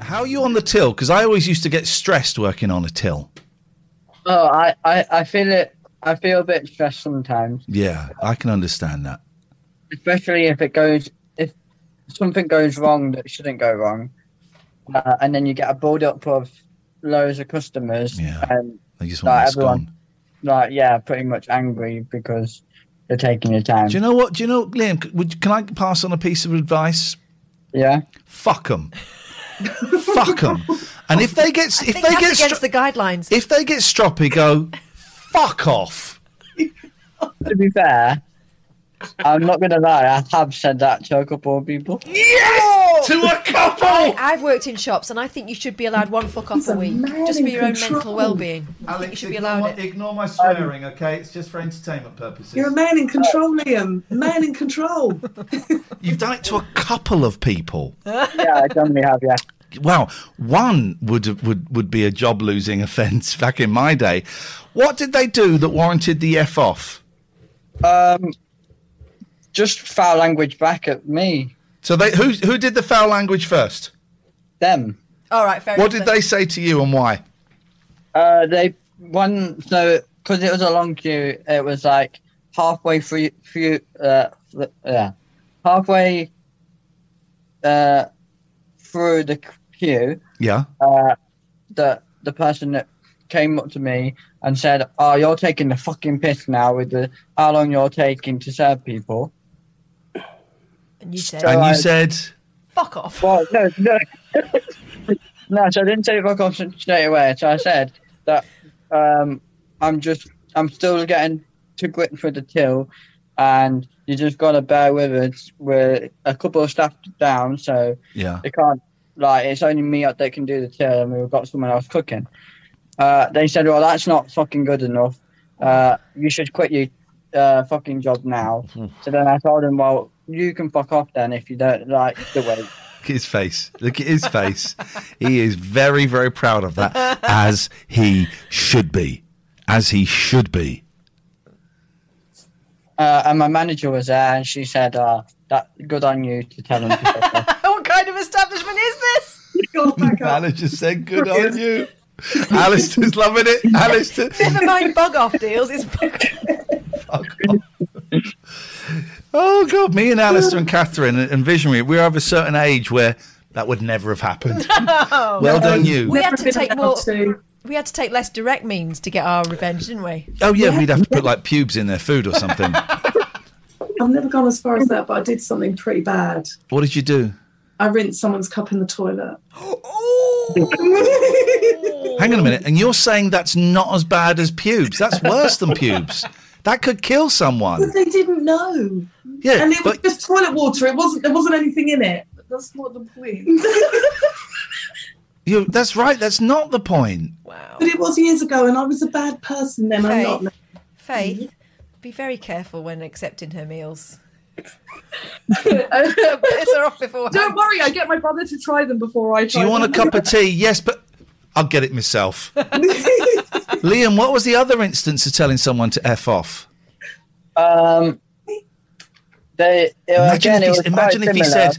How are you on the till? Because I always used to get stressed working on a till. Oh, I feel it. I feel a bit stressed sometimes. Yeah, I can understand that. Especially if something goes wrong that shouldn't go wrong, and then you get a build-up of loads of customers. Yeah, they just want this gone. Like, yeah, pretty much angry because they're taking your time. Do you know, Liam? Can I pass on a piece of advice? Yeah. Fuck them. Fuck them. And if they get stroppy, go fuck off. To be fair, I'm not gonna lie, I have said that to a couple of people. Yes, to a couple. I've worked in shops, and I think you should be allowed one fuck off a week, just for your own mental well-being. Alex, you should be allowed it. Ignore my swearing, okay? It's just for entertainment purposes. You're a man in control, Liam. Man in control. You've done it to a couple of people. Yeah, I definitely have. Yeah. Wow, one would be a job-losing offence back in my day. What did they do that warranted the F off? Just foul language back at me. So who did the foul language first? Them. All right, fair enough. What did they say to you and why? Because it was a long queue. It was like halfway through. Through the queue. Yeah. The person that came up to me and said, "Oh, you're taking the fucking piss now with the how long you're taking to serve people." And you said, fuck off. Well, no. No, so I didn't say fuck off straight away. So I said that I'm still getting to grips with the till, and you just got to bear with us. We're a couple of staff down, so yeah, they can't, like, it's only me that can do the till, and we've got someone else cooking. They said, "Well, that's not fucking good enough. You should quit your fucking job now." So then I told him, "Well, you can fuck off then if you don't like the way." Look at his face. He is very, very proud of that, as he should be. And my manager was there, and she said, "That good on you to tell him to fuck off." What kind of establishment is this? My manager said, "Good on you." Alistair's loving it. Alistair. Never mind bug off deals. It's bug off. Oh, God. Me and Alistair and Catherine and Visionary, we're of a certain age where that would never have happened. No. Well done, you. We had to take less direct means to get our revenge, didn't we? Oh, yeah. We'd have to put, like, pubes in their food or something. I've never gone as far as that, but I did something pretty bad. What did you do? I rinsed someone's cup in the toilet. Oh! Hang on a minute. And you're saying that's not as bad as pubes. That's worse than pubes. That could kill someone. But they didn't know. Yeah, and it was just toilet water. There wasn't anything in it. That's not the point. That's right. That's not the point. Wow. But it was years ago, and I was a bad person then. Faith, I'm not. Faith, be very careful when accepting her meals. Piss her off beforehand. Don't worry, I get my brother to try them before I try them. Do you want a cup of tea? Yes, but I'll get it myself. Liam, what was the other instance of telling someone to F off? Imagine if he said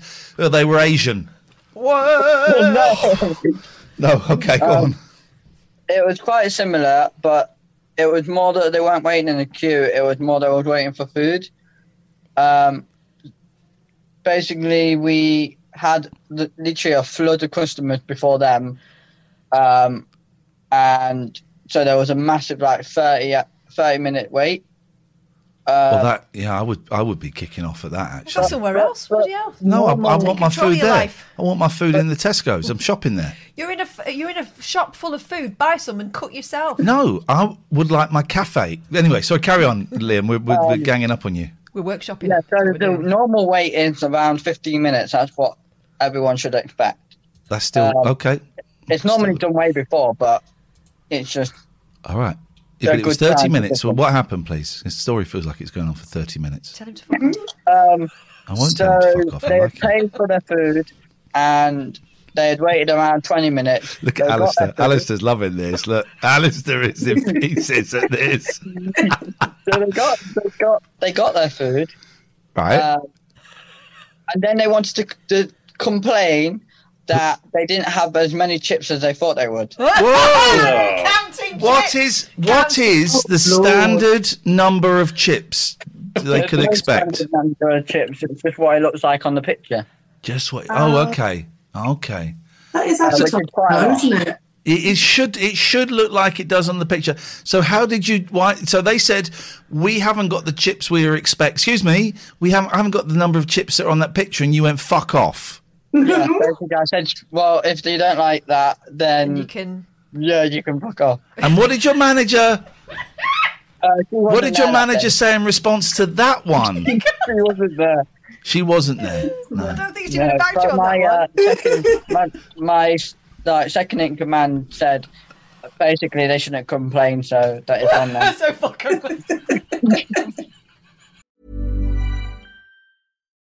they were Asian. What? No, okay, go on. It was quite similar, but it was more that they weren't waiting in the queue. It was more that I was waiting for food. Basically, we had literally a flood of customers before them. And so there was a massive, 30-minute wait. I would be kicking off at that, actually. Go somewhere else, would you? No, I want my food there. I want my food in the Tesco's. I'm shopping there. You're in a shop full of food. Buy some and cook yourself. No, I would like my cafe. Anyway, so carry on, Liam. We're ganging up on you. We're workshopping. Yeah, so the normal wait-in's around 15 minutes. That's what everyone should expect. That's still okay. It's normally done way before, but it's just... All right. Yeah, but it was 30 minutes. Well, what happened, please? This story feels like it's going on for 30 minutes. Tell him to fuck off. I won't tell him to fuck off. They had paid for their food and they had waited around 20 minutes. Look at Alistair. Alistair's loving this. Look, Alistair is in pieces at this. So they got their food. Right. And then they wanted to complain that they didn't have as many chips as they thought they would. Whoa! What is the standard number of chips they could expect? Standard number of chips. It's just what it looks like on the picture. Just what? Okay. That is actually quite, isn't it? It should look like it does on the picture. So how did you? Why? So they said we haven't got the chips we were expecting. Excuse me, I haven't got the number of chips that are on that picture, and you went fuck off. Yeah, basically I said, well, if they don't like that, then you can fuck off. And what did your manager? What did your manager say in response to that one? She wasn't there. No. I don't think she did about you on that one. My second in command said, basically they shouldn't complain, so that is on them. So fuck off.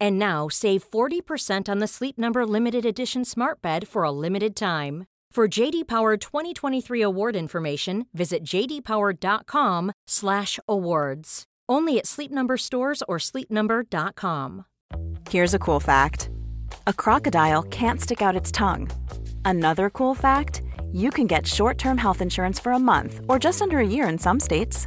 And now, save 40% on the Sleep Number Limited Edition Smart Bed for a limited time. For JD Power 2023 award information, visit jdpower.com/awards. Only at Sleep Number stores or sleepnumber.com. Here's a cool fact. A crocodile can't stick out its tongue. Another cool fact, you can get short-term health insurance for a month or just under a year in some states.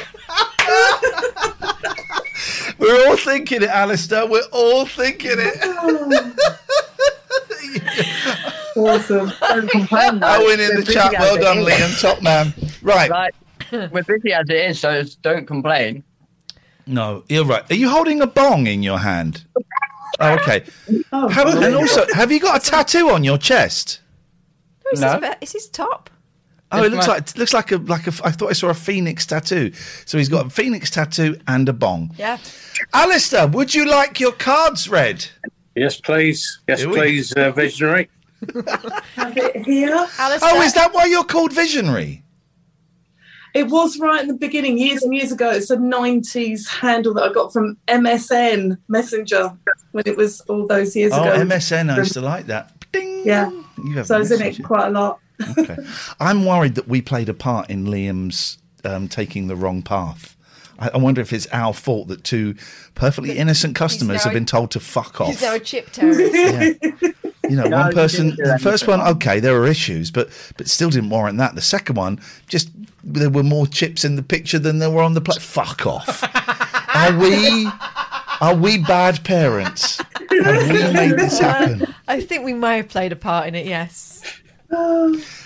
We're all thinking it, Alistair. We're all thinking it. Awesome. Owen in the chat. Well done, Liam. Top man. Right. We're busy as it is, so don't complain. No, you're right. Are you holding a bong in your hand? Oh, okay. Have you got a tattoo on your chest? No. It's his top. Oh, it looks like a. I thought I saw a phoenix tattoo. So he's got a phoenix tattoo and a bong. Yeah. Alistair, would you like your cards read? Yes, please. Yes, please, visionary. Have it here, Alistair. Oh, is that why you're called visionary? It was right in the beginning, years and years ago. It's a 90s handle that I got from MSN Messenger when it was all those years ago. Oh, MSN, I used to like that. Ding! Yeah, so I was in it quite a lot. Okay. I'm worried that we played a part in Liam's taking the wrong path. I wonder if it's our fault that two perfectly innocent customers have been told to fuck off. Because they're a chip terrorist. Yeah. You know, one person, the first one, okay, there were issues, but still didn't warrant that. The second one, just there were more chips in the picture than there were on the plate. Fuck off. Are we bad parents? Have we made this happen? I think we may have played a part in it, yes.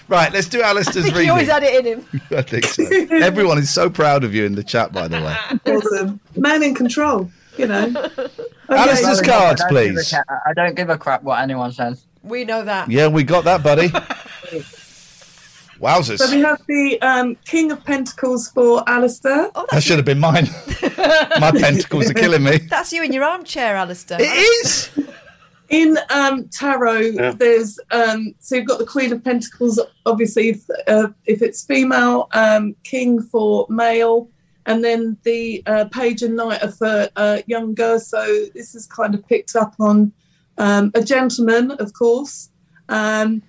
Right, let's do Alistair's reading. You always had it in him. I think so. Everyone is so proud of you in the chat, by the way. Awesome. Man in control, you know. Okay. Alistair's cards, please. I don't give a crap what anyone says. We know that. Yeah, we got that, buddy. Wowzers. So we have the King of Pentacles for Alistair. Oh, that should have been mine. My pentacles are killing me. That's you in your armchair, Alistair. It is. In tarot, there's so you've got the Queen of Pentacles, obviously, if it's female, King for male, and then the Page and Knight are for younger. So this is kind of picked up on a gentleman, of course. But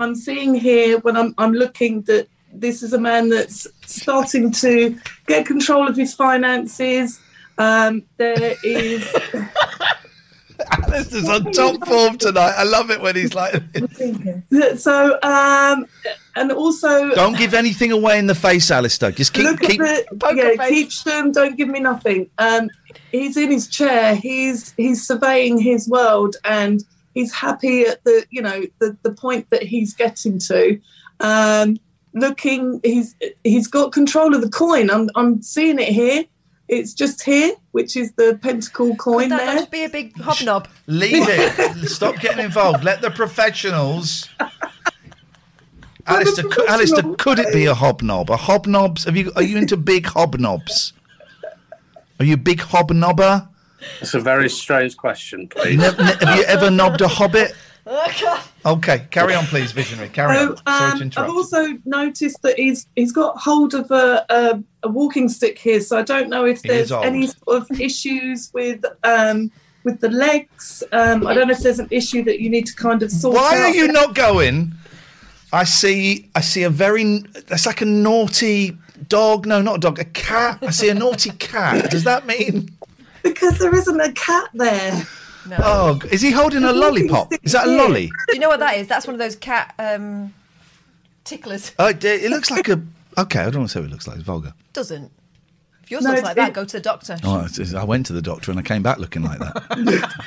I'm seeing here when I'm looking that this is a man that's starting to get control of his finances. There is. Alistair's on top form tonight. I love it when he's like this. So, and also... Don't give anything away in the face, Alistair. Just keep them, don't give me nothing. He's in his chair. He's surveying his world and he's happy at the point that he's getting to. He's got control of the coin. I'm seeing it here. It's just here, which is the pentacle coin there. That must be a big hobnob. Leave it. Stop getting involved. Let the professionals. Alistair, could it be a hobnob? A hobnobs? Are you into big hobnobs? Are you a big hobnobber? That's a very strange question, please. Have you ever knobbed a hobbit? Okay, carry on, please, visionary. Carry on. Sorry to interrupt. I've also noticed that he's got hold of a walking stick here, so I don't know if there's any sort of issues with the legs. I don't know if there's an issue that you need to kind of sort out. Why are you not going? I see a very. That's like a naughty dog. No, not a dog. A cat. I see a naughty cat. Does that mean? Because there isn't a cat there. No. Oh, is he holding a lollipop? Is that a lolly? Do you know what that is? That's one of those cat ticklers. It looks like a... Okay, I don't want to say what it looks like. It's vulgar. Doesn't. If yours looks like that, go to the doctor. Oh, I went to the doctor and I came back looking like that.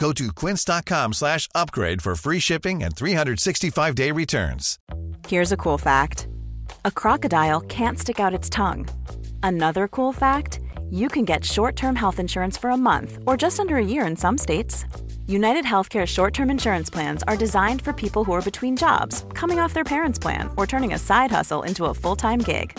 Go to quince.com/upgrade for free shipping and 365-day returns. Here's a cool fact. A crocodile can't stick out its tongue. Another cool fact, you can get short-term health insurance for a month or just under a year in some states. United Healthcare short-term insurance plans are designed for people who are between jobs, coming off their parents' plan, or turning a side hustle into a full-time gig.